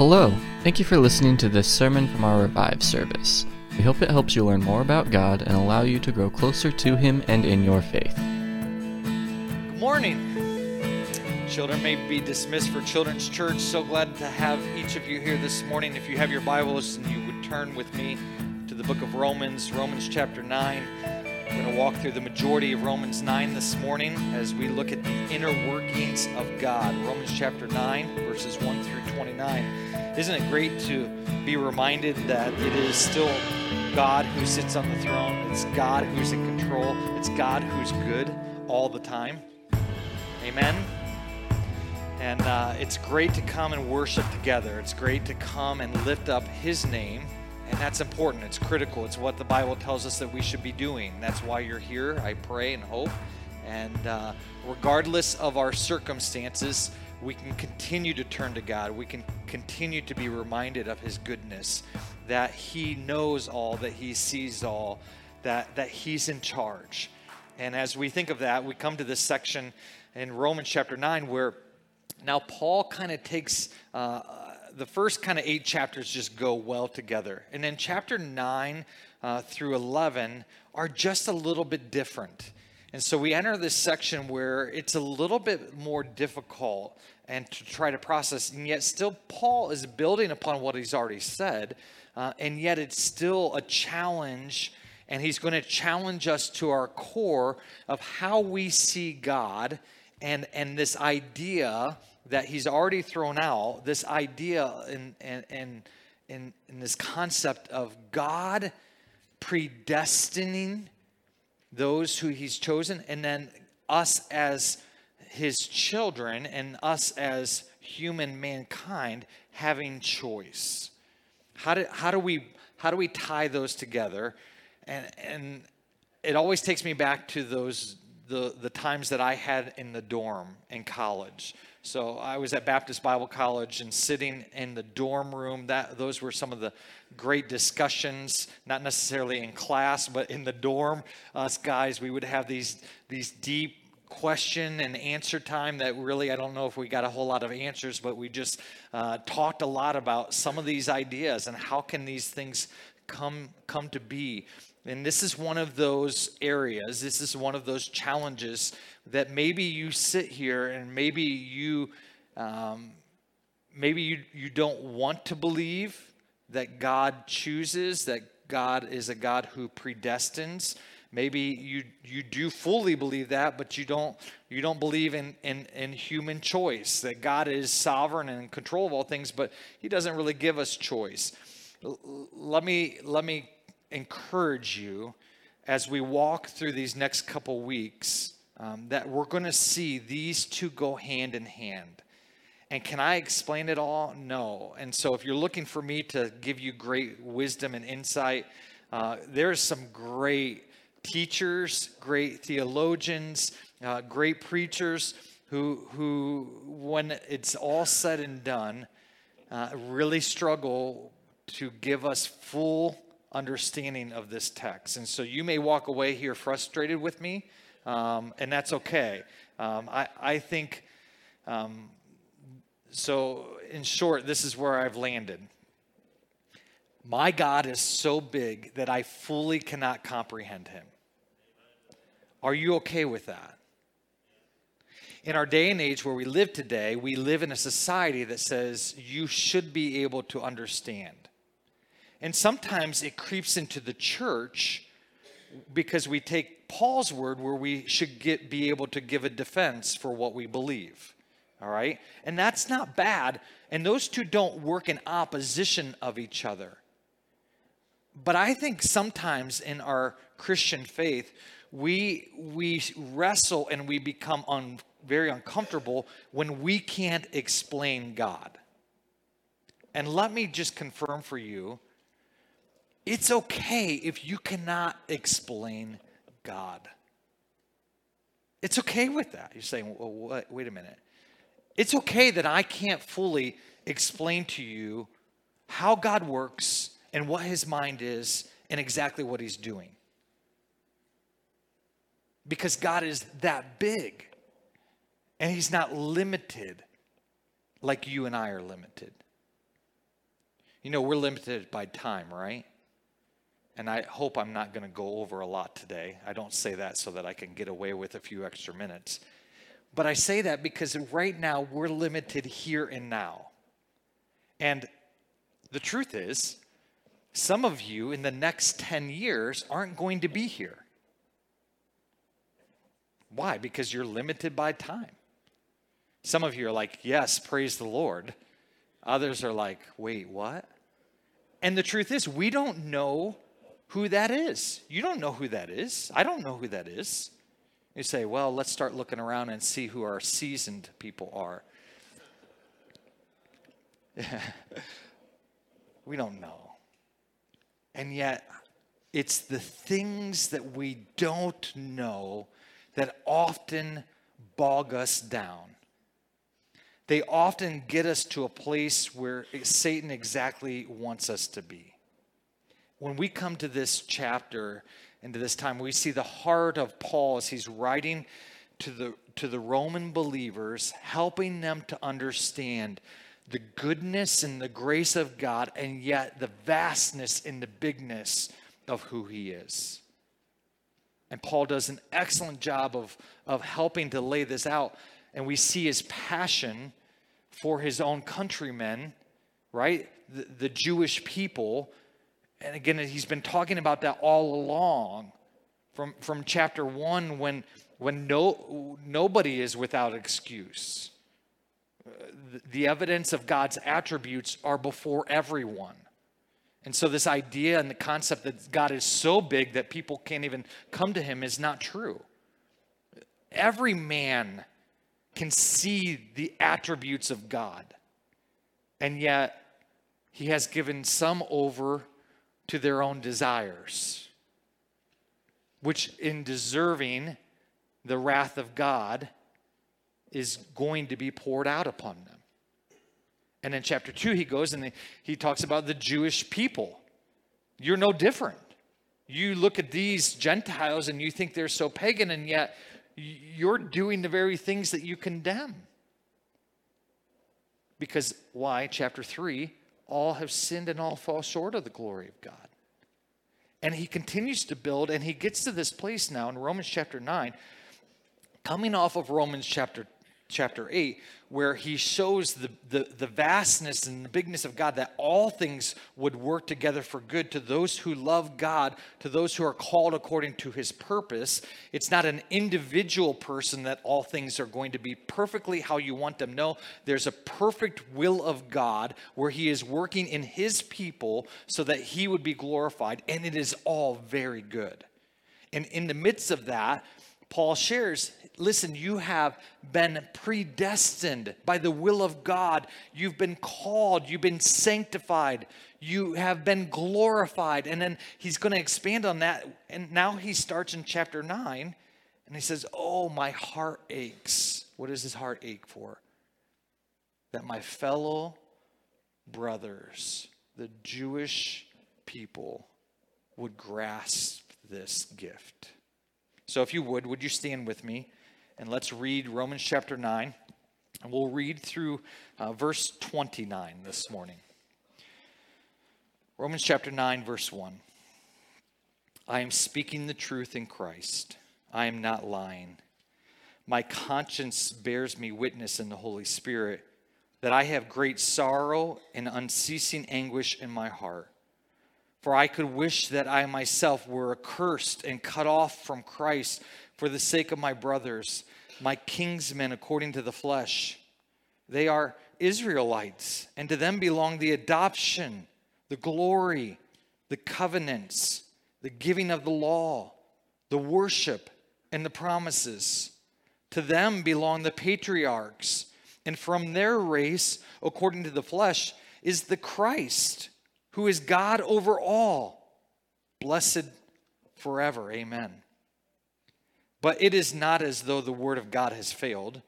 Hello, thank you for listening to this sermon from our Revive service. We hope it helps you learn more about God and allow you to grow closer to Him and in your faith. Good morning. Children may be dismissed for Children's Church. So glad to have each of you here this morning. If you have your Bibles and you would turn with me to the book of Romans, Romans chapter 9. We're going to walk through the majority of Romans 9 this morning as we look at the inner workings of God. Romans chapter 9, verses 1 through 29. Isn't it great to be reminded that it is still God who sits on the throne? It's God who's in control. It's God who's good all the time. Amen? And it's great to come and worship together. It's great to come and lift up His name. And that's important. It's critical. It's what the Bible tells us that we should be doing. That's why you're here, I pray and hope. And regardless of our circumstances, we can continue to turn to God. We can continue to be reminded of His goodness, that He knows all, that He sees all, that He's in charge. And as we think of that, we come to this section in Romans chapter 9 where now Paul kind of takes... the first kind of 8 chapters just go well together. And then chapter 9 through 11 are just a little bit different. And so we enter this section where it's a little bit more difficult and to try to process. And yet still Paul is building upon what he's already said. And yet it's still a challenge. And he's going to challenge us to our core of how we see God and this idea that he's already thrown out, this idea and this concept of God predestining those who he's chosen, and then us as his children and us as human mankind having choice. How do we tie those together? And it always takes me back to the times that I had in the dorm in college. So I was at Baptist Bible College and sitting in the dorm room. Those were some of the great discussions, not necessarily in class, but in the dorm. Us guys, we would have these deep question and answer time that really, I don't know if we got a whole lot of answers, but we just talked a lot about some of these ideas and how can these things come to be. And this is one of those areas, this is one of those challenges that maybe you sit here and maybe you don't want to believe that God chooses, that God is a God who predestines. Maybe you do fully believe that, but you don't believe in human choice, that God is sovereign and in control of all things, but He doesn't really give us choice. Let me encourage you as we walk through these next couple weeks that we're going to see these two go hand in hand. And can I explain it all? No. And so if you're looking for me to give you great wisdom and insight, there's some great teachers, great theologians, great preachers who when it's all said and done, really struggle to give us full understanding of this text. And so you may walk away here frustrated with me, and that's okay. I think, so in short, this is where I've landed. My God is so big that I fully cannot comprehend Him. Are you okay with that? In our day and age where we live today, we live in a society that says you should be able to understand. And sometimes it creeps into the church because we take Paul's word where we should be able to give a defense for what we believe. All right? And that's not bad. And those two don't work in opposition of each other. But I think sometimes in our Christian faith, we wrestle and we become very uncomfortable when we can't explain God. And let me just confirm for you, it's okay if you cannot explain God. It's okay with that. You're saying, well, what? Wait a minute. It's okay that I can't fully explain to you how God works and what His mind is and exactly what He's doing. Because God is that big. And He's not limited like you and I are limited. You know, we're limited by time, right? And I hope I'm not going to go over a lot today. I don't say that so that I can get away with a few extra minutes. But I say that because right now we're limited here and now. And the truth is, some of you in the next 10 years aren't going to be here. Why? Because you're limited by time. Some of you are like, yes, praise the Lord. Others are like, wait, what? And the truth is, we don't know who that is. You don't know who that is. I don't know who that is. You say, well, let's start looking around and see who our seasoned people are. We don't know. And yet, it's the things that we don't know that often bog us down. They often get us to a place where Satan exactly wants us to be. When we come to this chapter and to this time, we see the heart of Paul as he's writing to the Roman believers, helping them to understand the goodness and the grace of God, and yet the vastness and the bigness of who he is. And Paul does an excellent job of helping to lay this out. And we see his passion for his own countrymen, right? The Jewish people. And again, he's been talking about that all along from chapter 1 when nobody is without excuse. The evidence of God's attributes are before everyone. And so this idea and the concept that God is so big that people can't even come to him is not true. Every man can see the attributes of God. And yet, he has given some over to their own desires, which in deserving the wrath of God is going to be poured out upon them. And in chapter 2, he goes and he talks about the Jewish people. You're no different. You look at these Gentiles and you think they're so pagan, and yet you're doing the very things that you condemn. Because why? Chapter 3, all have sinned and all fall short of the glory of God. And he continues to build, and he gets to this place now in Romans chapter 9, coming off of Romans chapter 8, where he shows the vastness and the bigness of God, that all things would work together for good to those who love God, to those who are called according to his purpose. It's not an individual person that all things are going to be perfectly how you want them. No, there's a perfect will of God where he is working in his people so that he would be glorified, and it is all very good. And in the midst of that, Paul shares, listen, you have been predestined by the will of God. You've been called. You've been sanctified. You have been glorified. And then he's going to expand on that. And now he starts in chapter 9, and he says, oh, my heart aches. What does his heart ache for? That my fellow brothers, the Jewish people, would grasp this gift. So if you would you stand with me? And let's read Romans chapter 9. And we'll read through verse 29 this morning. Romans chapter 9, verse 1. I am speaking the truth in Christ. I am not lying. My conscience bears me witness in the Holy Spirit that I have great sorrow and unceasing anguish in my heart. For I could wish that I myself were accursed and cut off from Christ for the sake of my brothers, my kinsmen according to the flesh. They are Israelites, and to them belong the adoption, the glory, the covenants, the giving of the law, the worship, and the promises. To them belong the patriarchs, and from their race, according to the flesh, is the Christ, who is God over all, blessed forever. Amen. But it is not as though the word of God has failed,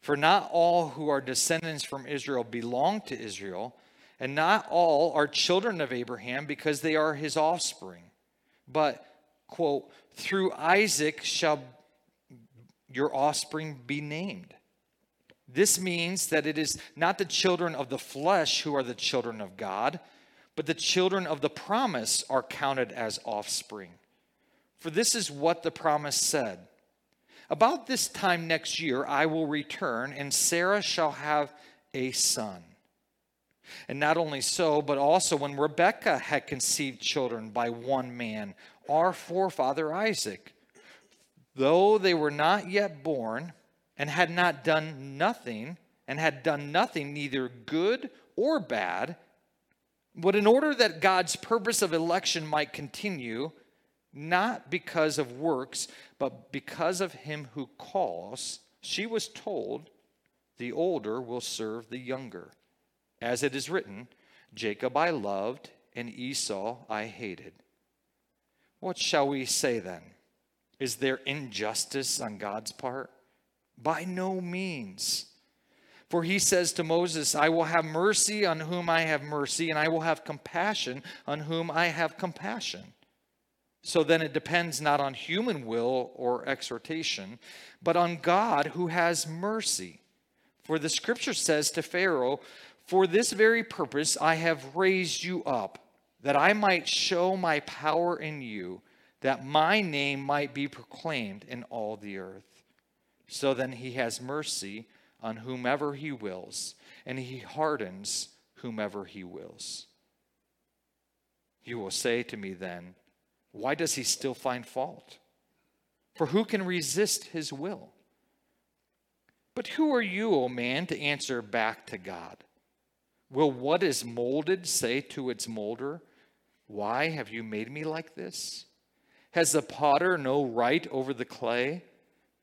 for not all who are descendants from Israel belong to Israel, and not all are children of Abraham because they are his offspring. But, quote, through Isaac shall your offspring be named. This means that it is not the children of the flesh who are the children of God, but the children of the promise are counted as offspring. For this is what the promise said. About this time next year, I will return, and Sarah shall have a son. And not only so, but also when Rebekah had conceived children by one man, our forefather Isaac, though they were not yet born and had not done nothing, neither good or bad, but in order that God's purpose of election might continue, not because of works, but because of him who calls, she was told, the older will serve the younger. As it is written, Jacob I loved, and Esau I hated. What shall we say then? Is there injustice on God's part? By no means. For he says to Moses, I will have mercy on whom I have mercy, and I will have compassion on whom I have compassion. So then it depends not on human will or exhortation, but on God who has mercy. For the scripture says to Pharaoh, for this very purpose I have raised you up, that I might show my power in you, that my name might be proclaimed in all the earth. So then he has mercy on whomever he wills, and he hardens whomever he wills. You will say to me then, why does he still find fault? For who can resist his will? But who are you, O man, to answer back to God? Will what is molded say to its molder, why have you made me like this? Has the potter no right over the clay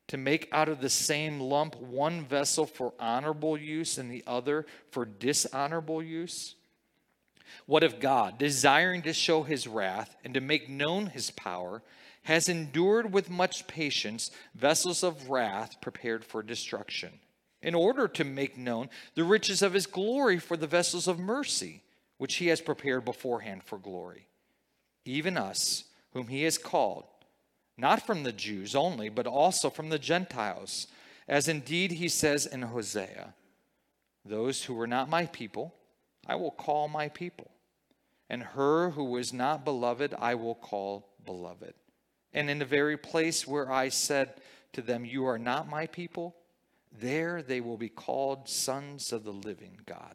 to make out of the same lump one vessel for honorable use and the other for dishonorable use? What if God, desiring to show his wrath and to make known his power, has endured with much patience vessels of wrath prepared for destruction, in order to make known the riches of his glory for the vessels of mercy, which he has prepared beforehand for glory, even us, whom he has called, not from the Jews only, but also from the Gentiles, as indeed he says in Hosea, those who were not my people, I will call my people, and her who was not beloved, I will call beloved. And in the very place where I said to them, you are not my people, there they will be called sons of the living God.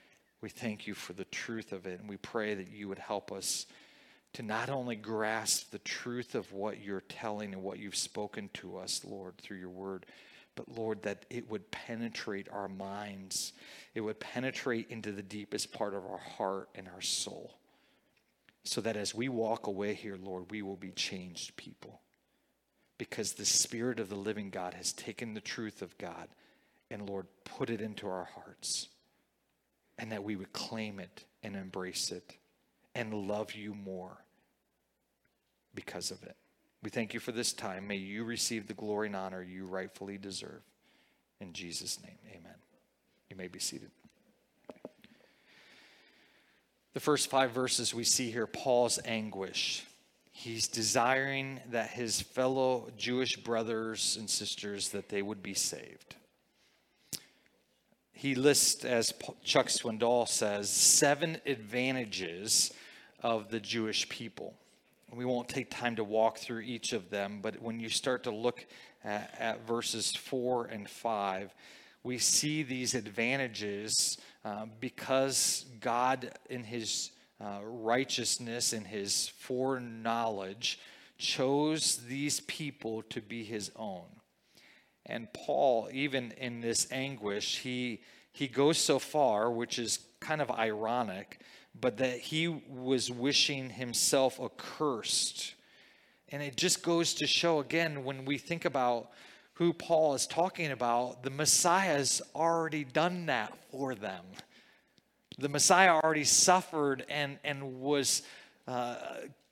We thank you for the truth of it, and we pray that you would help us to not only grasp the truth of what you're telling and what you've spoken to us, Lord, through your word, but Lord, that it would penetrate our minds. It would penetrate into the deepest part of our heart and our soul, so that as we walk away here, Lord, we will be changed people, because the Spirit of the living God has taken the truth of God and, Lord, put it into our hearts, and that we would claim it and embrace it and love you more because of it. We thank you for this time. May you receive the glory and honor you rightfully deserve. In Jesus' name, amen. You may be seated. The first 5 verses we see here, Paul's anguish. He's desiring that his fellow Jewish brothers and sisters, that they would be saved. He lists, as Chuck Swindoll says, 7 advantages of the Jewish people. We won't take time to walk through each of them, but when you start to look at verses 4 and 5, we see these advantages because God in his righteousness and his foreknowledge chose these people to be his own. And Paul, even in this anguish, he goes so far, which is kind of ironic, but that he was wishing himself accursed. And it just goes to show, again, when we think about who Paul is talking about, the Messiah's already done that for them. The Messiah already suffered and was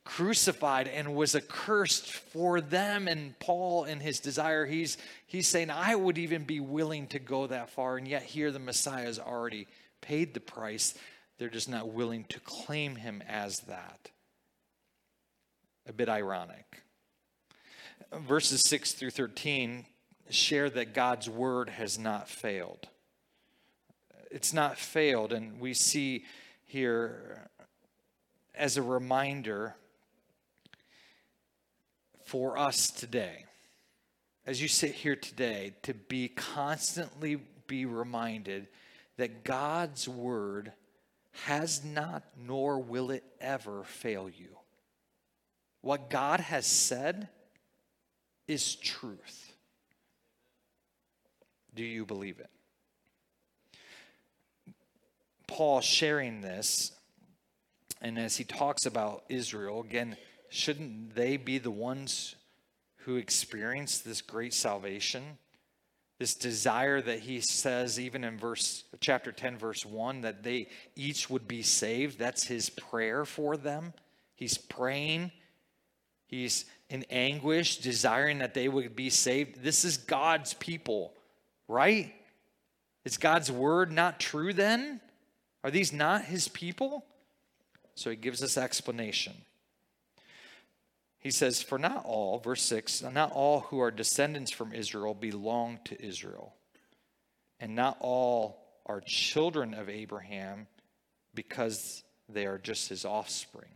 crucified and was accursed for them. And Paul, in his desire, he's saying, I would even be willing to go that far. And yet here the Messiah has already paid the price. They're just not willing to claim him as that. A bit ironic. Verses 6 through 13 share that God's word has not failed. It's not failed, and we see here as a reminder for us today, as you sit here today, to be constantly be reminded that God's word has not, nor will it ever fail you. What God has said is truth. Do you believe it? Paul sharing this, and as he talks about Israel, again, shouldn't they be the ones who experience this great salvation? This desire that he says, even in chapter 10, verse 1, that they each would be saved. That's his prayer for them. He's praying. He's in anguish, desiring that they would be saved. This is God's people, right? Is God's word not true then? Are these not his people? So he gives us explanation. He says, for not all, verse 6, not all who are descendants from Israel belong to Israel. And not all are children of Abraham because they are just his offspring.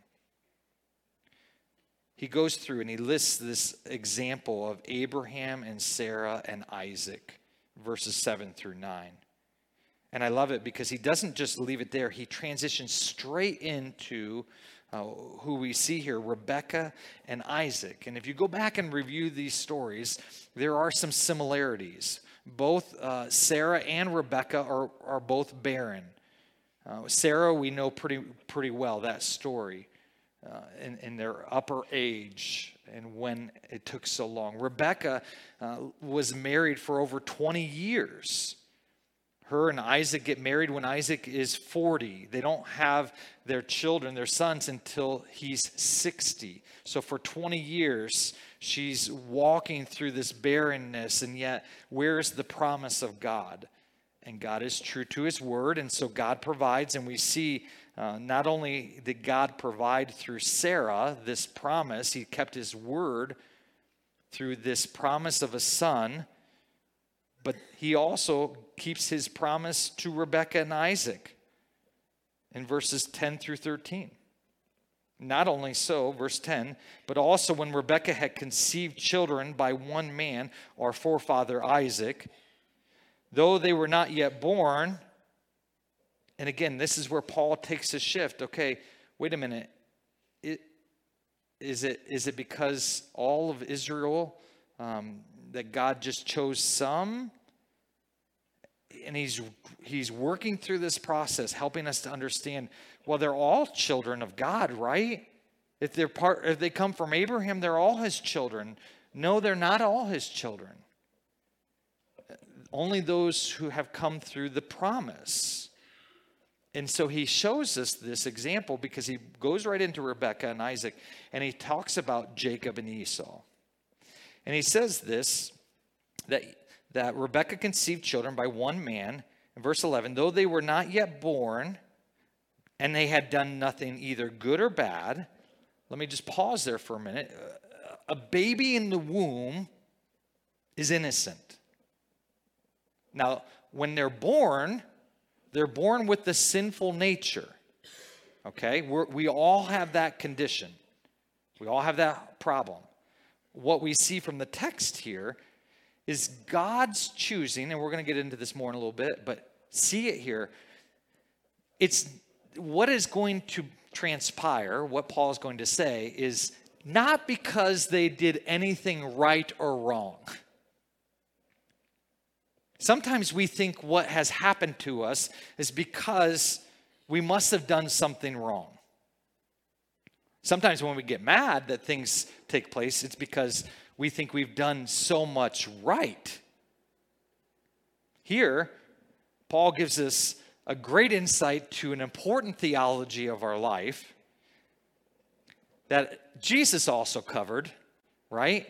He goes through and he lists this example of Abraham and Sarah and Isaac, verses 7 through 9. And I love it because he doesn't just leave it there. He transitions straight into who we see here, Rebecca and Isaac. And if you go back and review these stories, there are some similarities. Both Sarah and Rebecca are both barren. Sarah, we know pretty well that story in their upper age and when it took so long. Rebecca was married for over 20 years. Her and Isaac get married when Isaac is 40. They don't have their children, their sons, until he's 60. So for 20 years, she's walking through this barrenness, and yet where is the promise of God? And God is true to his word, and so God provides, and we see not only did God provide through Sarah this promise, he kept his word through this promise of a son, but he also keeps his promise to Rebekah and Isaac in verses 10 through 13. Not only so, verse 10, but also when Rebekah had conceived children by one man, our forefather Isaac, though they were not yet born, and again, this is where Paul takes a shift. Okay, wait a minute. Is it because all of Israel that God just chose some? And he's working through this process, helping us to understand, well, they're all children of God, right? If they come from Abraham, they're all his children. No, they're not all his children. Only those who have come through the promise. And so he shows us this example because he goes right into Rebekah and Isaac, and he talks about Jacob and Esau. And he says this, that Rebekah conceived children by one man. In verse 11, though they were not yet born, and they had done nothing either good or bad. Let me just pause there for a minute. A baby in the womb is innocent. Now, when they're born with the sinful nature. Okay? We all have that condition. We all have that problem. What we see from the text here is God's choosing, and we're going to get into this more in a little bit, but see it here. It's what is going to transpire, what Paul is going to say, is not because they did anything right or wrong. Sometimes we think what has happened to us is because we must have done something wrong. Sometimes when we get mad that things take place, it's because we think we've done so much right. Here, Paul gives us a great insight to an important theology of our life. that Jesus also covered, right?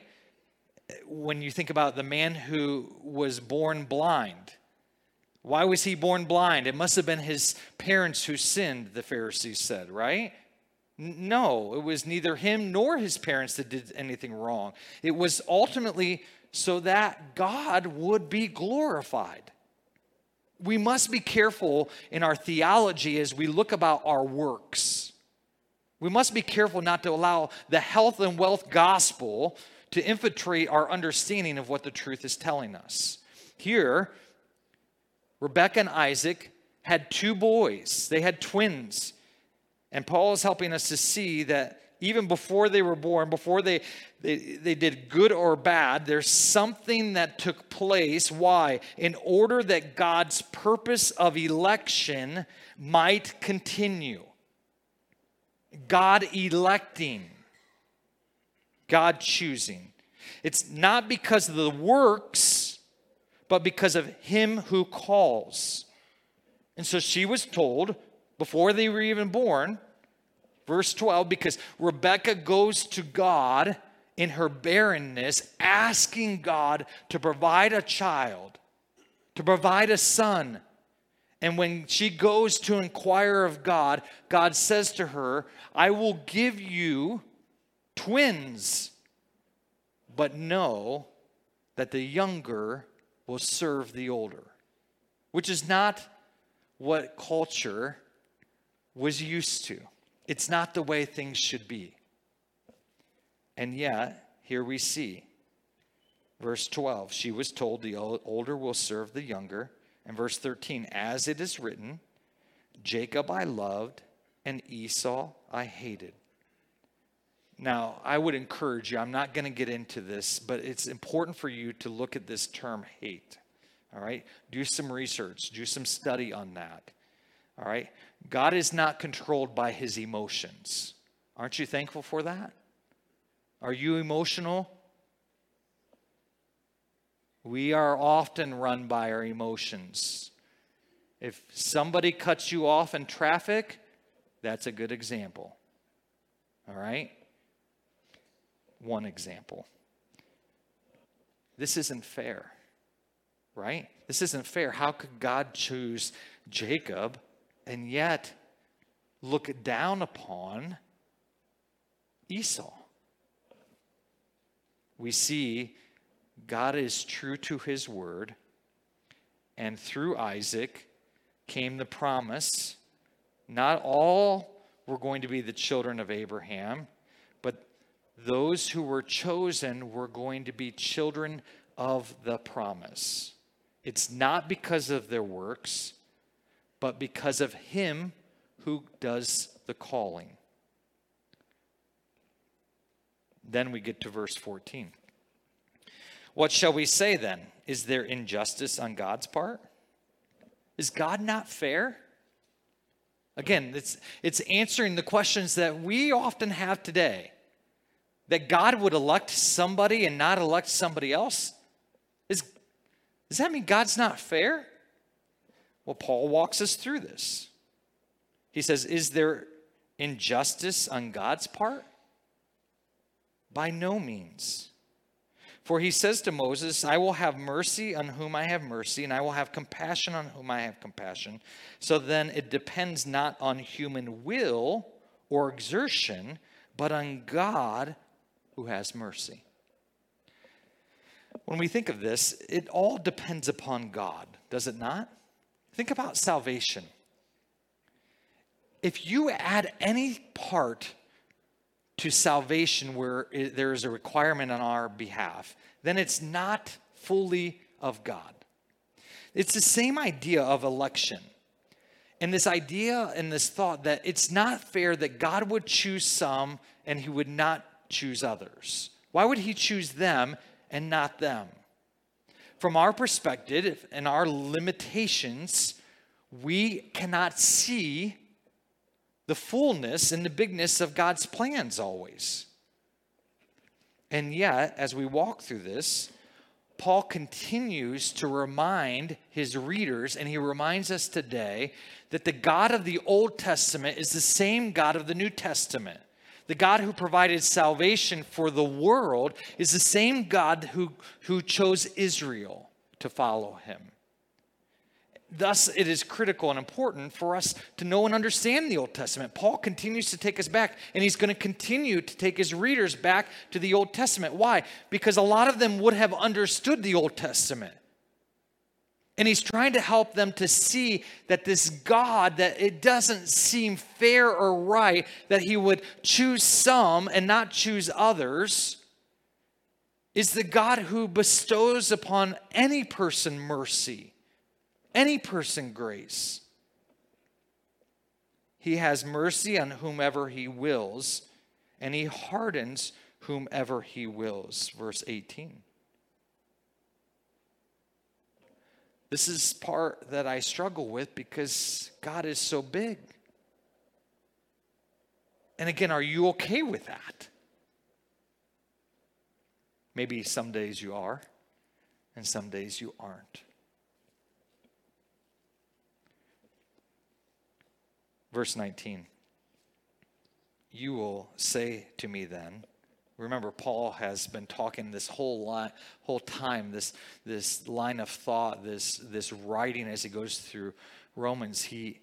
When you think about the man who was born blind. Why was he born blind? It must have been his parents who sinned, the Pharisees said, right? No, it was neither him nor his parents that did anything wrong. It was ultimately so that God would be glorified. We must be careful in our theology as we look about our works. We must be careful not to allow the health and wealth gospel to infiltrate our understanding of what the truth is telling us. Here, Rebekah and Isaac had two boys. They had twins. And Paul is helping us to see that even before they were born, before they did good or bad, there's something that took place. Why? In order that God's purpose of election might continue. God electing. God choosing. It's not because of the works, but because of him who calls. And so she was told before they were even born, verse 12, because Rebekah goes to God in her barrenness, asking God to provide a child, to provide a son. And when she goes to inquire of God, God says to her, I will give you twins, but know that the younger will serve the older, which is not what culture was used to. It's not the way things should be. And yet, here we see, verse 12, she was told the older will serve the younger. And verse 13, as it is written, Jacob I loved and Esau I hated. Now, I would encourage you, I'm not going to get into this, but it's important for you to look at this term hate. All right? Do some research. Do some study on that. All right? God is not controlled by his emotions. Aren't you thankful for that? Are you emotional? We are often run by our emotions. If somebody cuts you off in traffic, that's a good example. All right? One example. This isn't fair, right? This isn't fair. How could God choose Jacob and yet look down upon Esau? We see God is true to his word, and through Isaac came the promise. Not all were going to be the children of Abraham, but those who were chosen were going to be children of the promise. It's not because of their works, but because of him who does the calling. Then we get to verse 14. What shall we say then? Is there injustice on God's part? Is God not fair? Again, it's answering the questions that we often have today. That God would elect somebody and not elect somebody else? Does that mean God's not fair? Well, Paul walks us through this. He says, is there injustice on God's part? By no means. For he says to Moses, I will have mercy on whom I have mercy, and I will have compassion on whom I have compassion. So then it depends not on human will or exertion, but on God who has mercy. When we think of this, it all depends upon God, does it not? Think about salvation. If you add any part to salvation where there is a requirement on our behalf, then it's not fully of God. It's the same idea of election. And this idea and this thought that it's not fair that God would choose some and he would not choose others. Why would he choose them and not them? From our perspective and our limitations, we cannot see the fullness and the bigness of God's plans always. And yet, as we walk through this, Paul continues to remind his readers, and he reminds us today, that the God of the Old Testament is the same God of the New Testament. The God who provided salvation for the world is the same God who chose Israel to follow him. Thus, it is critical and important for us to know and understand the Old Testament. Paul continues to take us back, and he's going to continue to take his readers back to the Old Testament. Why? Because a lot of them would have understood the Old Testament. And he's trying to help them to see that this God, that it doesn't seem fair or right that he would choose some and not choose others, is the God who bestows upon any person mercy. Any person grace. He has mercy on whomever he wills, and he hardens whomever he wills. Verse 18. This is part that I struggle with because God is so big. And again, are you okay with that? Maybe some days you are, and some days you aren't. Verse 19, you will say to me then, remember Paul has been talking this whole time, this line of thought, this writing as he goes through Romans, he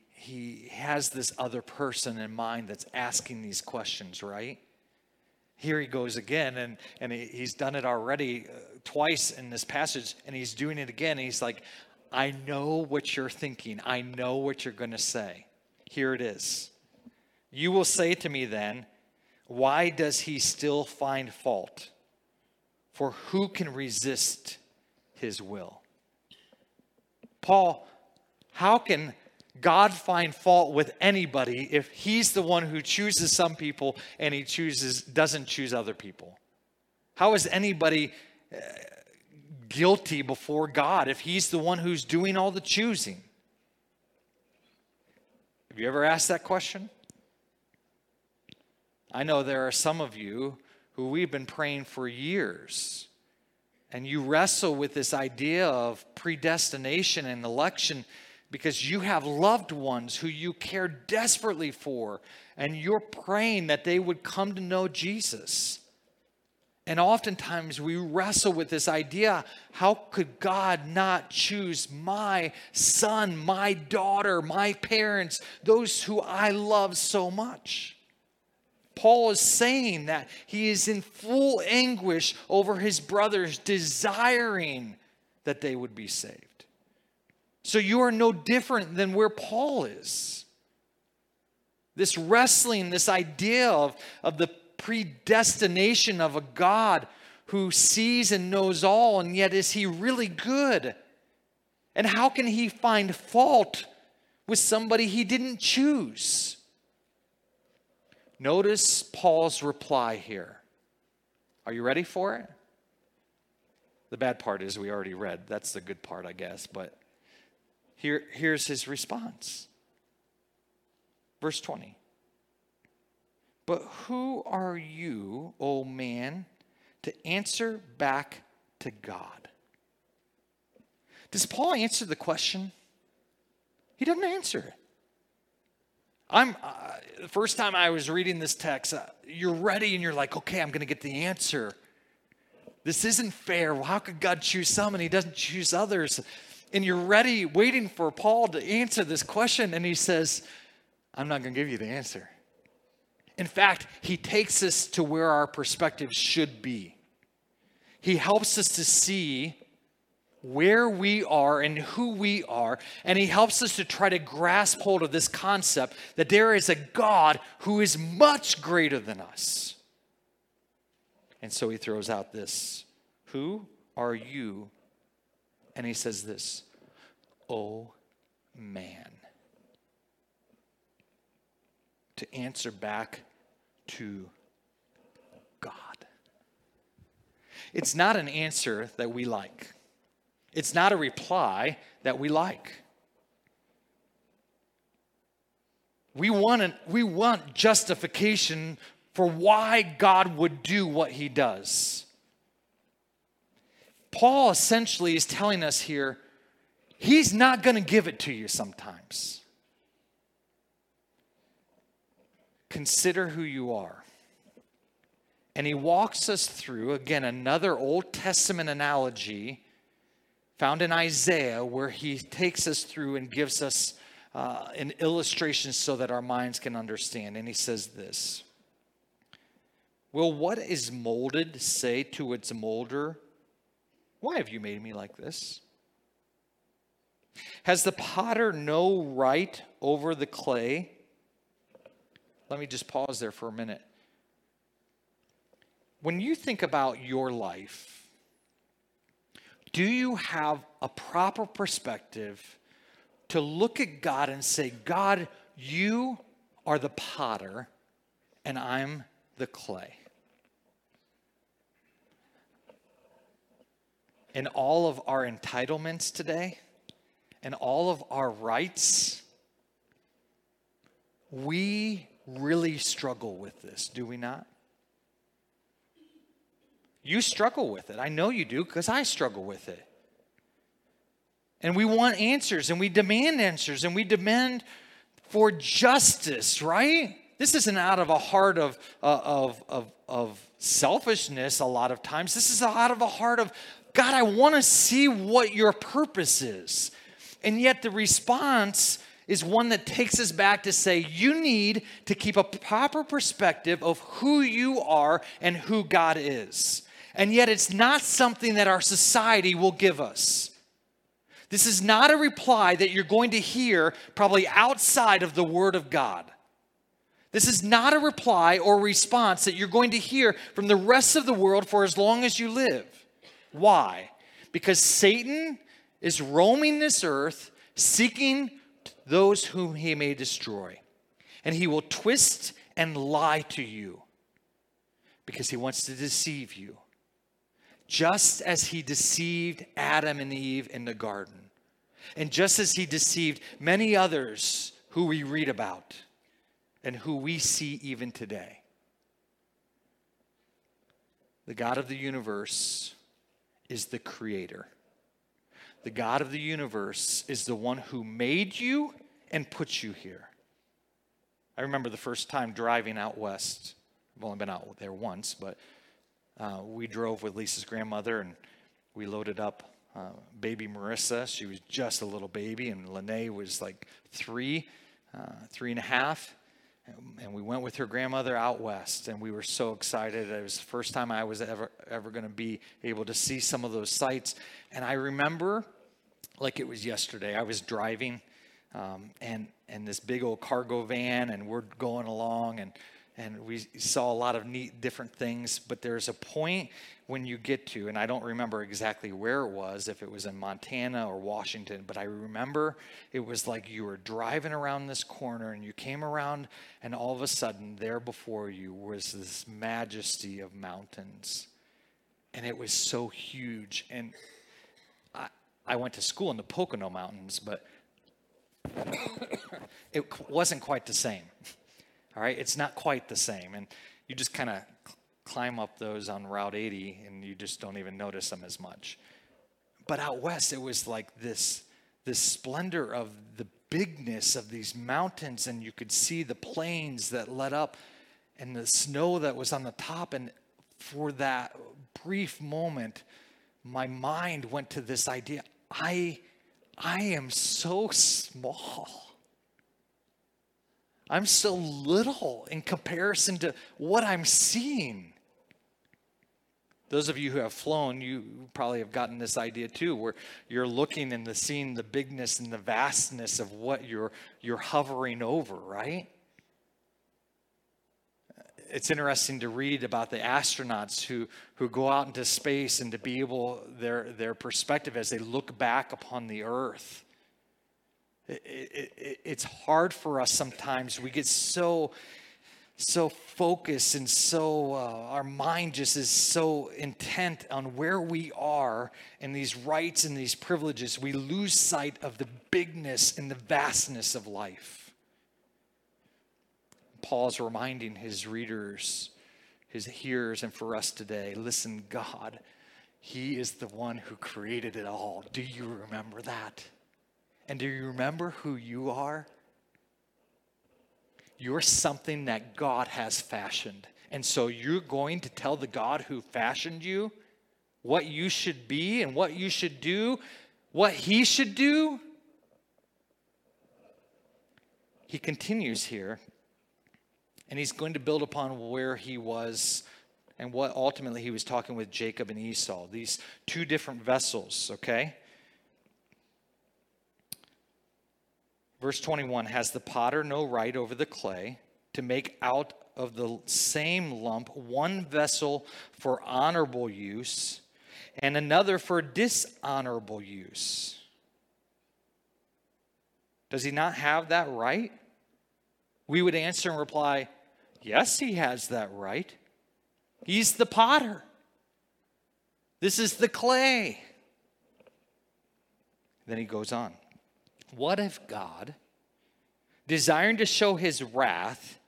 has this other person in mind that's asking these questions, right? Here he goes again, and he's done it already twice in this passage, and he's doing it again. He's like, I know what you're thinking. I know what you're going to say. Here it is. You will say to me then, why does he still find fault? For who can resist his will? Paul, how can God find fault with anybody if he's the one who chooses some people and he doesn't choose other people? How is anybody guilty before God if he's the one who's doing all the choosing? Have you ever asked that question? I know there are some of you who we've been praying for years, and you wrestle with this idea of predestination and election because you have loved ones who you care desperately for, and you're praying that they would come to know Jesus. And oftentimes we wrestle with this idea, how could God not choose my son, my daughter, my parents, those who I love so much? Paul is saying that he is in full anguish over his brothers, desiring that they would be saved. So you are no different than where Paul is. This wrestling, this idea of the predestination of a God who sees and knows all, and yet is he really good? And how can he find fault with somebody he didn't choose? Notice Paul's reply here. Are you ready for it? The bad part is we already read. That's the good part, I guess. But here's his response. Verse 20. But who are you, O man, to answer back to God? Does Paul answer the question? He doesn't answer it. The first time I was reading this text, you're ready and you're like, okay, I'm going to get the answer. This isn't fair. Well, how could God choose some and he doesn't choose others? And you're ready, waiting for Paul to answer this question. And he says, I'm not going to give you the answer. In fact, he takes us to where our perspective should be. He helps us to see where we are and who we are, and he helps us to try to grasp hold of this concept that there is a God who is much greater than us. And so he throws out this, who are you? And he says this, O man. To answer back to God. It's not an answer that we like. It's not a reply that we like. We want justification for why God would do what he does. Paul essentially is telling us here, he's not going to give it to you sometimes. Consider who you are. And he walks us through, again, another Old Testament analogy found in Isaiah, where he takes us through and gives us an illustration so that our minds can understand. And he says this: "Will what is molded say to its molder, 'Why have you made me like this?' Has the potter no right over the clay?" Let me just pause there for a minute. When you think about your life, do you have a proper perspective to look at God and say, "God, you are the potter and I'm the clay"? And all of our entitlements today and all of our rights, we really struggle with this, do we not? You struggle with it. I know you do, because I struggle with it. And we want answers, and we demand answers, and we demand for justice, right? This isn't out of a heart of selfishness a lot of times. This is out of a heart of, "God, I want to see what your purpose is." And yet the response is one that takes us back to say, you need to keep a proper perspective of who you are and who God is. And yet it's not something that our society will give us. This is not a reply that you're going to hear probably outside of the Word of God. This is not a reply or response that you're going to hear from the rest of the world for as long as you live. Why? Because Satan is roaming this earth seeking those whom he may destroy. And he will twist and lie to you because he wants to deceive you, just as he deceived Adam and Eve in the garden, and just as he deceived many others who we read about and who we see even today. The God of the universe is the creator. The God of the universe is the one who made you and put you here. I remember the first time driving out west. I've only been out there once, but we drove with Lisa's grandmother, and we loaded up baby Marissa. She was just a little baby, and Lene was like three and a half. And we went with her grandmother out west, and we were so excited. It was the first time I was ever going to be able to see some of those sights. And I remember, like it was yesterday, I was driving, and this big old cargo van, and we're going along, and we saw a lot of neat different things. But there's a point when you get to, and I don't remember exactly where it was, if it was in Montana or Washington, but I remember it was like you were driving around this corner and you came around, and all of a sudden there before you was this majesty of mountains. And it was so huge. And I went to school in the Pocono Mountains, but it wasn't quite the same. All right, it's not quite the same. And you just kind of climb up those on Route 80, and you just don't even notice them as much. But out west, it was like this splendor of the bigness of these mountains, and you could see the plains that led up and the snow that was on the top. And for that brief moment, my mind went to this idea, I am so small. I'm so little in comparison to what I'm seeing. Those of you who have flown, you probably have gotten this idea too, where you're looking and seeing the bigness and the vastness of what you're hovering over, right? It's interesting to read about the astronauts who go out into space, and to be able, their perspective as they look back upon the earth. It's hard for us sometimes. We get so focused, and so our mind just is so intent on where we are and these rights and these privileges. We lose sight of the bigness and the vastness of life. Paul's reminding his readers, his hearers, and for us today, listen, God, he is the one who created it all. Do you remember that? And do you remember who you are? You're something that God has fashioned And so you're going to tell the God who fashioned you what you should be and what you should do, what he should do? He continues here, and he's going to build upon where he was and what ultimately he was talking with Jacob and Esau, these two different vessels, okay? Verse 21, has the potter no right over the clay to make out of the same lump one vessel for honorable use and another for dishonorable use? Does he not have that right? We would answer and reply, yes, he has that right. He's the potter. This is the clay. Then he goes on. What if God, desiring to show his wrath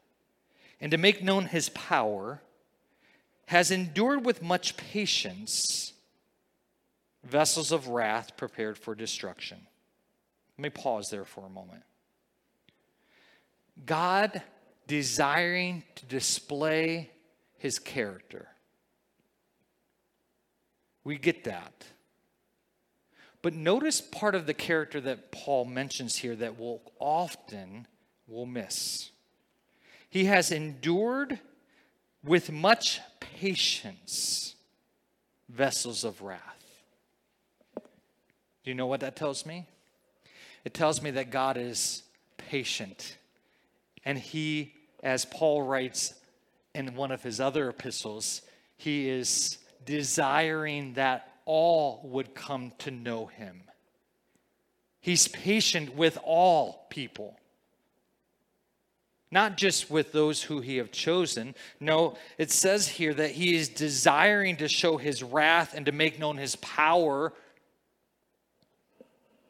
and to make known his power, has endured with much patience vessels of wrath prepared for destruction? Let me pause there for a moment. God desiring to display his character. We get that. But notice part of the character that Paul mentions here that we'll often miss. He has endured with much patience vessels of wrath. Do you know what that tells me? It tells me that God is patient. And he, as Paul writes in one of his other epistles, he is desiring that all would come to know him. He's patient with all people. Not just with those who he have chosen. No, it says here that he is desiring to show his wrath and to make known his power.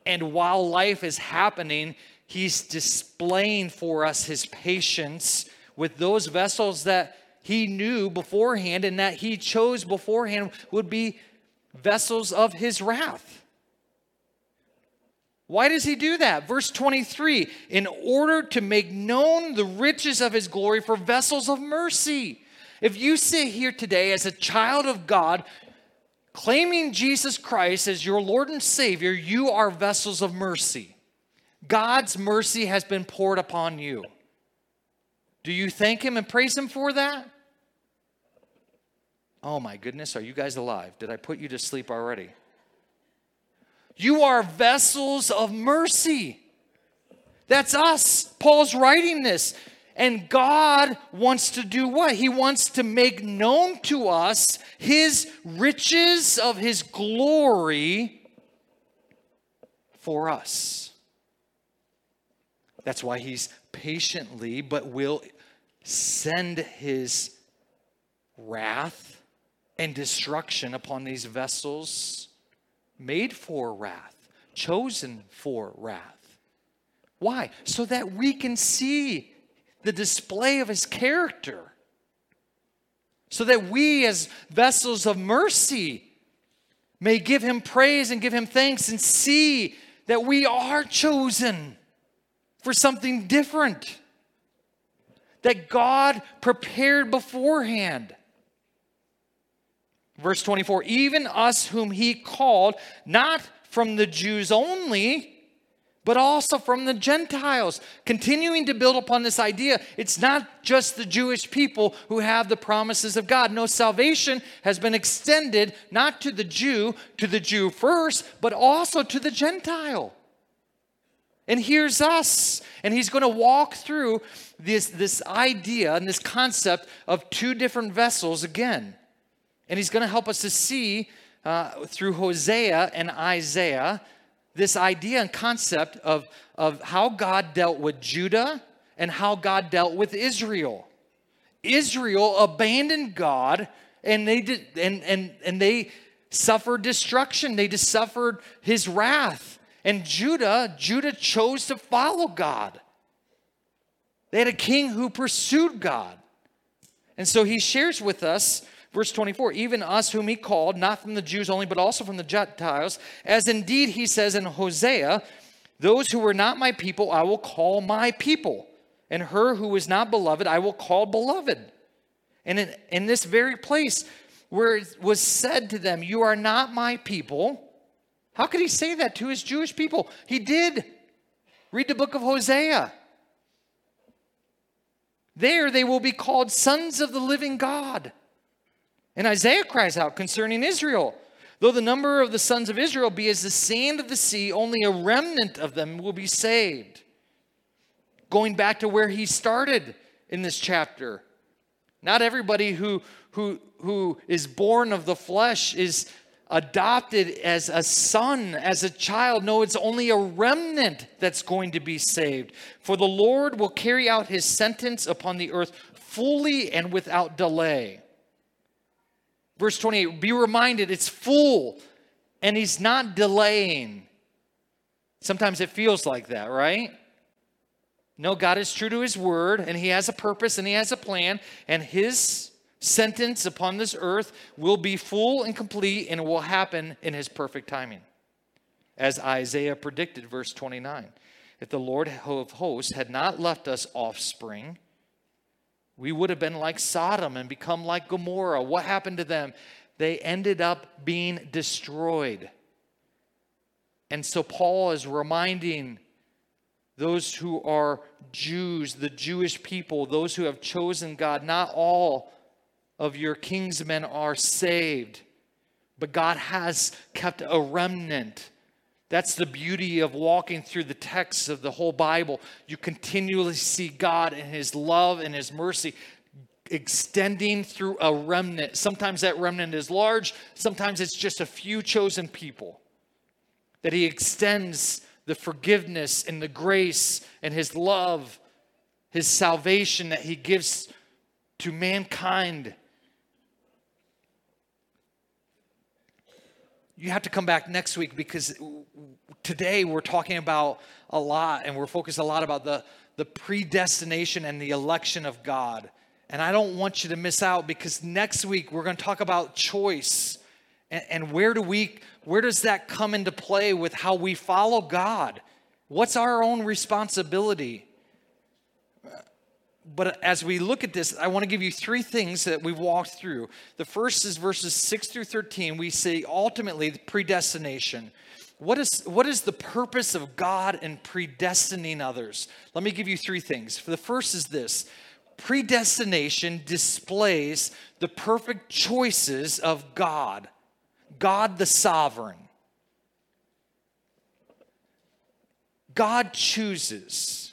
And while life is happening, he's displaying for us his patience with those vessels that he knew beforehand and that he chose beforehand would be vessels of his wrath. Why does he do that? Verse 23, in order to make known the riches of his glory for vessels of mercy. If you sit here today as a child of God, claiming Jesus Christ as your Lord and Savior, you are vessels of mercy. God's mercy has been poured upon you. Do you thank him and praise him for that? Oh my goodness, are you guys alive? Did I put you to sleep already? You are vessels of mercy. That's us. Paul's writing this. And God wants to do what? He wants to make known to us his riches of his glory for us. That's why he's patiently but will send his wrath and destruction upon these vessels made for wrath, chosen for wrath. Why? So that we can see the display of his character. So that we as vessels of mercy may give him praise and give him thanks and see that we are chosen for something different that God prepared beforehand. Verse 24, even us whom he called, not from the Jews only, but also from the Gentiles. Continuing to build upon this idea, it's not just the Jewish people who have the promises of God. No, salvation has been extended not to the Jew first, but also to the Gentile. And here's us. And he's going to walk through this idea and this concept of two different vessels again. And he's going to help us to see through Hosea and Isaiah this idea and concept of how God dealt with Judah and how God dealt with Israel. Israel abandoned God and they suffered destruction. They just suffered his wrath. And Judah chose to follow God. They had a king who pursued God. And so he shares with us, verse 24, even us whom he called, not from the Jews only, but also from the Gentiles, as indeed he says in Hosea, those who were not my people, I will call my people, and her who is not beloved, I will call beloved. And in this very place where it was said to them, you are not my people. How could he say that to his Jewish people? He did. Read the book of Hosea. There they will be called sons of the living God. And Isaiah cries out concerning Israel. Though the number of the sons of Israel be as the sand of the sea, only a remnant of them will be saved. Going back to where he started in this chapter. Not everybody who is born of the flesh is adopted as a son, as a child. No, it's only a remnant that's going to be saved. For the Lord will carry out his sentence upon the earth fully and without delay. Verse 28, be reminded it's full and he's not delaying. Sometimes it feels like that, right? No, God is true to his word, and he has a purpose and he has a plan, and his sentence upon this earth will be full and complete, and it will happen in his perfect timing. As Isaiah predicted, verse 29, if the Lord of hosts had not left us offspring, we would have been like Sodom and become like Gomorrah. What happened to them? They ended up being destroyed. And so Paul is reminding those who are Jews, the Jewish people, those who have chosen God, not all of your kinsmen are saved, but God has kept a remnant. That's the beauty of walking through the texts of the whole Bible. You continually see God and his love and his mercy extending through a remnant. Sometimes that remnant is large. Sometimes it's just a few chosen people that he extends the forgiveness and the grace and his love, his salvation that he gives to mankind. You have to come back next week, because today we're talking about a lot, and we're focused a lot about the predestination and the election of God. And I don't want you to miss out, because next week we're going to talk about choice and where does that come into play with how we follow God? What's our own responsibility? But as we look at this, I want to give you three things that we've walked through. The first is verses 6 through 13. We see ultimately the predestination. What is the purpose of God in predestining others? Let me give you three things. The first is this. Predestination displays the perfect choices of God. God the sovereign. God chooses.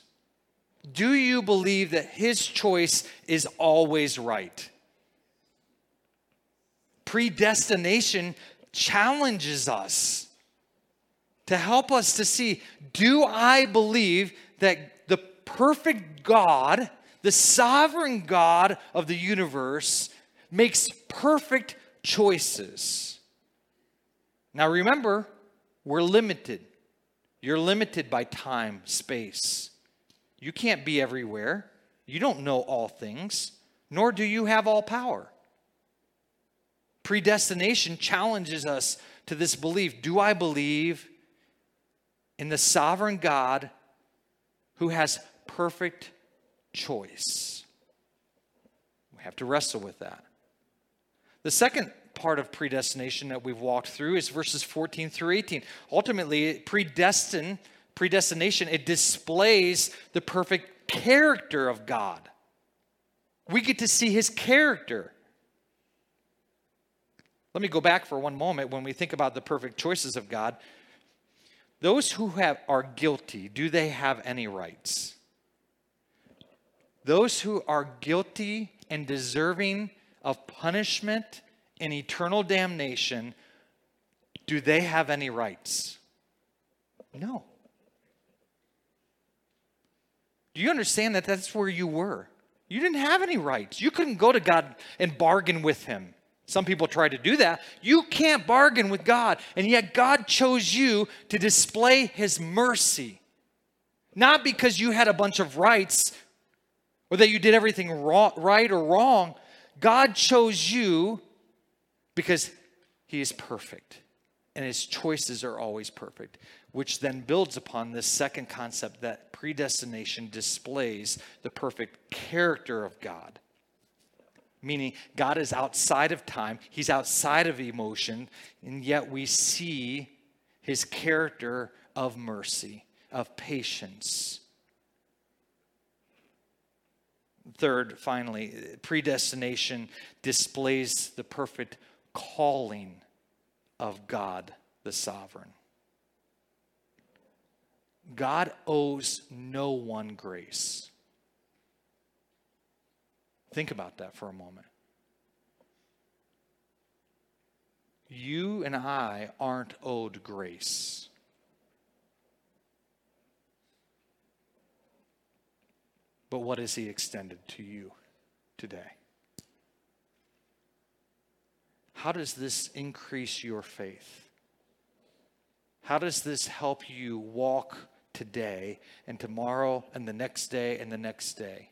Do you believe that his choice is always right? Predestination challenges us to help us to see, do I believe that the perfect God, the sovereign God of the universe, makes perfect choices? Now remember, we're limited. You're limited by time, space. You can't be everywhere. You don't know all things, nor do you have all power. Predestination challenges us to this belief. Do I believe in the sovereign God who has perfect choice? We have to wrestle with that. The second part of predestination that we've walked through is verses 14 through 18. Ultimately, predestination, it displays the perfect character of God. We get to see his character. Let me go back for one moment when we think about the perfect choices of God. Those who are guilty, do they have any rights? Those who are guilty and deserving of punishment and eternal damnation, do they have any rights? No. Do you understand that that's where you were? You didn't have any rights. You couldn't go to God and bargain with him. Some people try to do that. You can't bargain with God. And yet God chose you to display his mercy. Not because you had a bunch of rights or that you did everything right or wrong. God chose you because he is perfect. And his choices are always perfect. Which then builds upon this second concept that predestination displays the perfect character of God. meaning God is outside of time. He's outside of emotion, and yet we see his character of mercy, of patience. Third, finally, predestination displays the perfect calling of God the sovereign. God owes no one grace. Think about that for a moment. You and I aren't owed grace. But what has he extended to you today? How does this increase your faith? How does this help you walk today and tomorrow and the next day and the next day?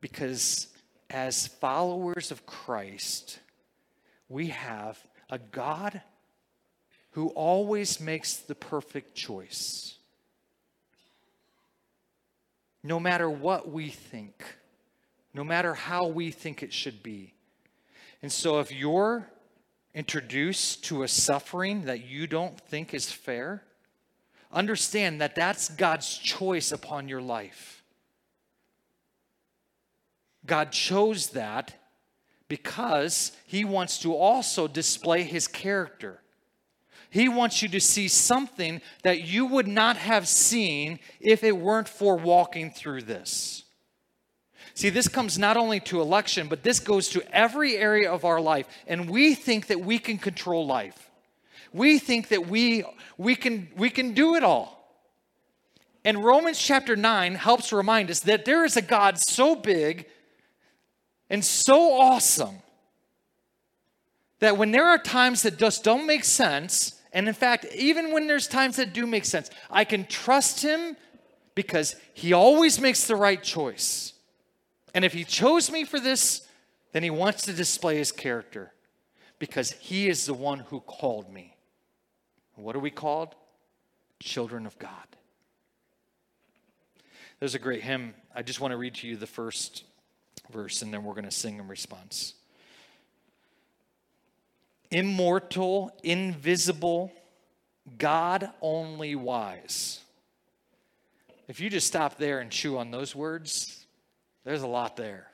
Because as followers of Christ, we have a God who always makes the perfect choice. No matter what we think, no matter how we think it should be. And so if you're introduced to a suffering that you don't think is fair, understand that that's God's choice upon your life. God chose that because he wants to also display his character. He wants you to see something that you would not have seen if it weren't for walking through this. See, this comes not only to election, but this goes to every area of our life. And we think that we can control life. We think that we can do it all. And Romans chapter 9 helps remind us that there is a God so big and so awesome that when there are times that just don't make sense, and in fact, even when there's times that do make sense, I can trust him because he always makes the right choice. And if he chose me for this, then he wants to display his character because he is the one who called me. And what are we called? Children of God. There's a great hymn. I just want to read to you the first verse, and then we're going to sing in response. Immortal, invisible, God only wise. If you just stop there and chew on those words, there's a lot there.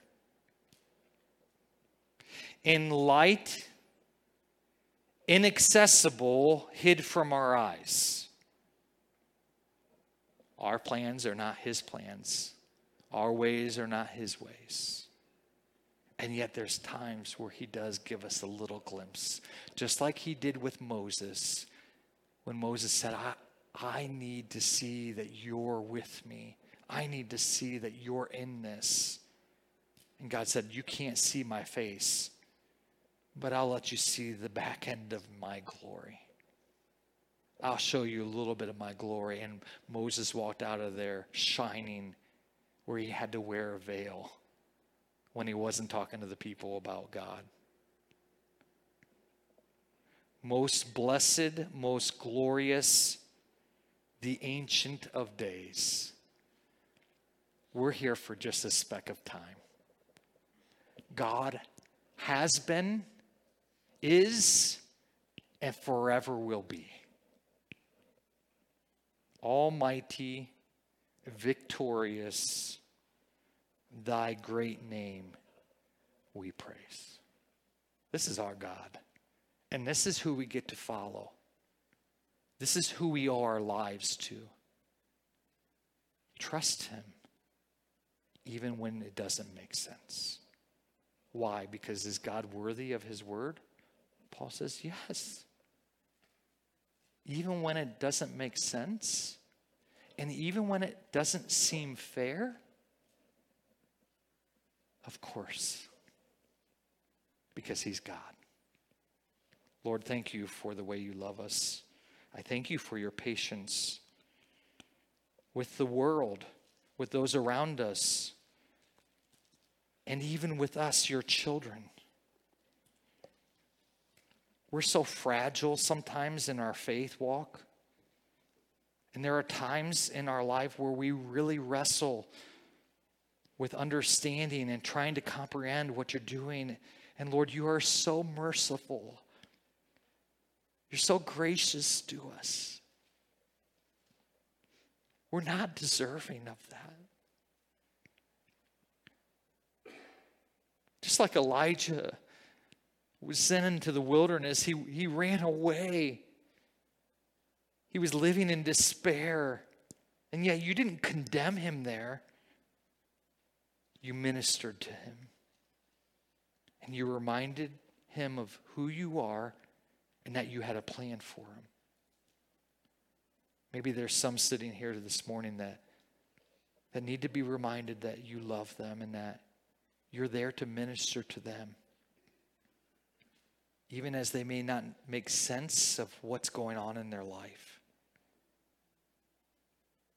In light, inaccessible, hid from our eyes. Our plans are not his plans. Our ways are not his ways. And yet there's times where he does give us a little glimpse. Just like he did with Moses. When Moses said, I need to see that you're with me. I need to see that you're in this. And God said, you can't see my face. But I'll let you see the back end of my glory. I'll show you a little bit of my glory. And Moses walked out of there shining, where he had to wear a veil when he wasn't talking to the people about God. Most blessed, most glorious, the Ancient of Days. We're here for just a speck of time. God has been, is, and forever will be. Almighty, victorious, thy great name we praise. This is our God. And this is who we get to follow. This is who we owe our lives to. Trust him, even when it doesn't make sense. Why? Because is God worthy of his word? Paul says, yes. Even when it doesn't make sense, and even when it doesn't seem fair, of course, because he's God. Lord, thank you for the way you love us. I thank you for your patience with the world, with those around us, and even with us, your children. We're so fragile sometimes in our faith walk. And there are times in our life where we really wrestle with understanding and trying to comprehend what you're doing. And Lord, you are so merciful. You're so gracious to us. We're not deserving of that. Just like Elijah was sent into the wilderness, he ran away. He was living in despair. And yet you didn't condemn him there. You ministered to him. And you reminded him of who you are and that you had a plan for him. Maybe there's some sitting here this morning that need to be reminded that you love them and that you're there to minister to them. Even as they may not make sense of what's going on in their life.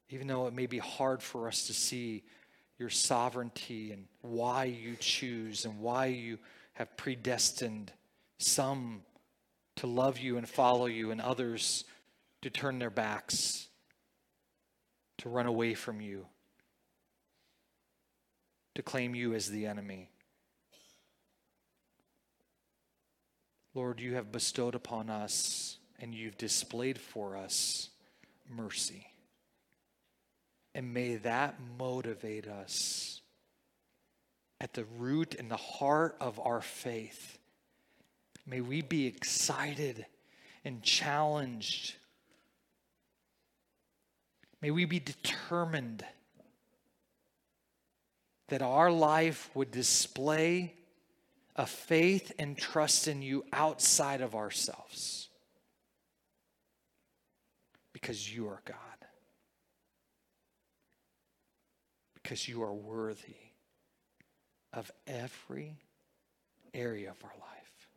Even though it may be hard for us to see your sovereignty and why you choose and why you have predestined some to love you and follow you and others to turn their backs, to run away from you, to claim you as the enemy. Lord, you have bestowed upon us and you've displayed for us mercy. And may that motivate us at the root and the heart of our faith. May we be excited and challenged. May we be determined that our life would display a faith and trust in you outside of ourselves. Because you are God. Because you are worthy of every area of our life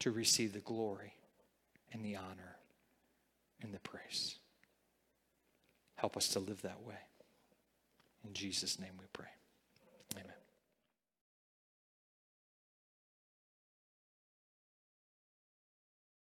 to receive the glory and the honor and the praise. Help us to live that way. In Jesus' name we pray.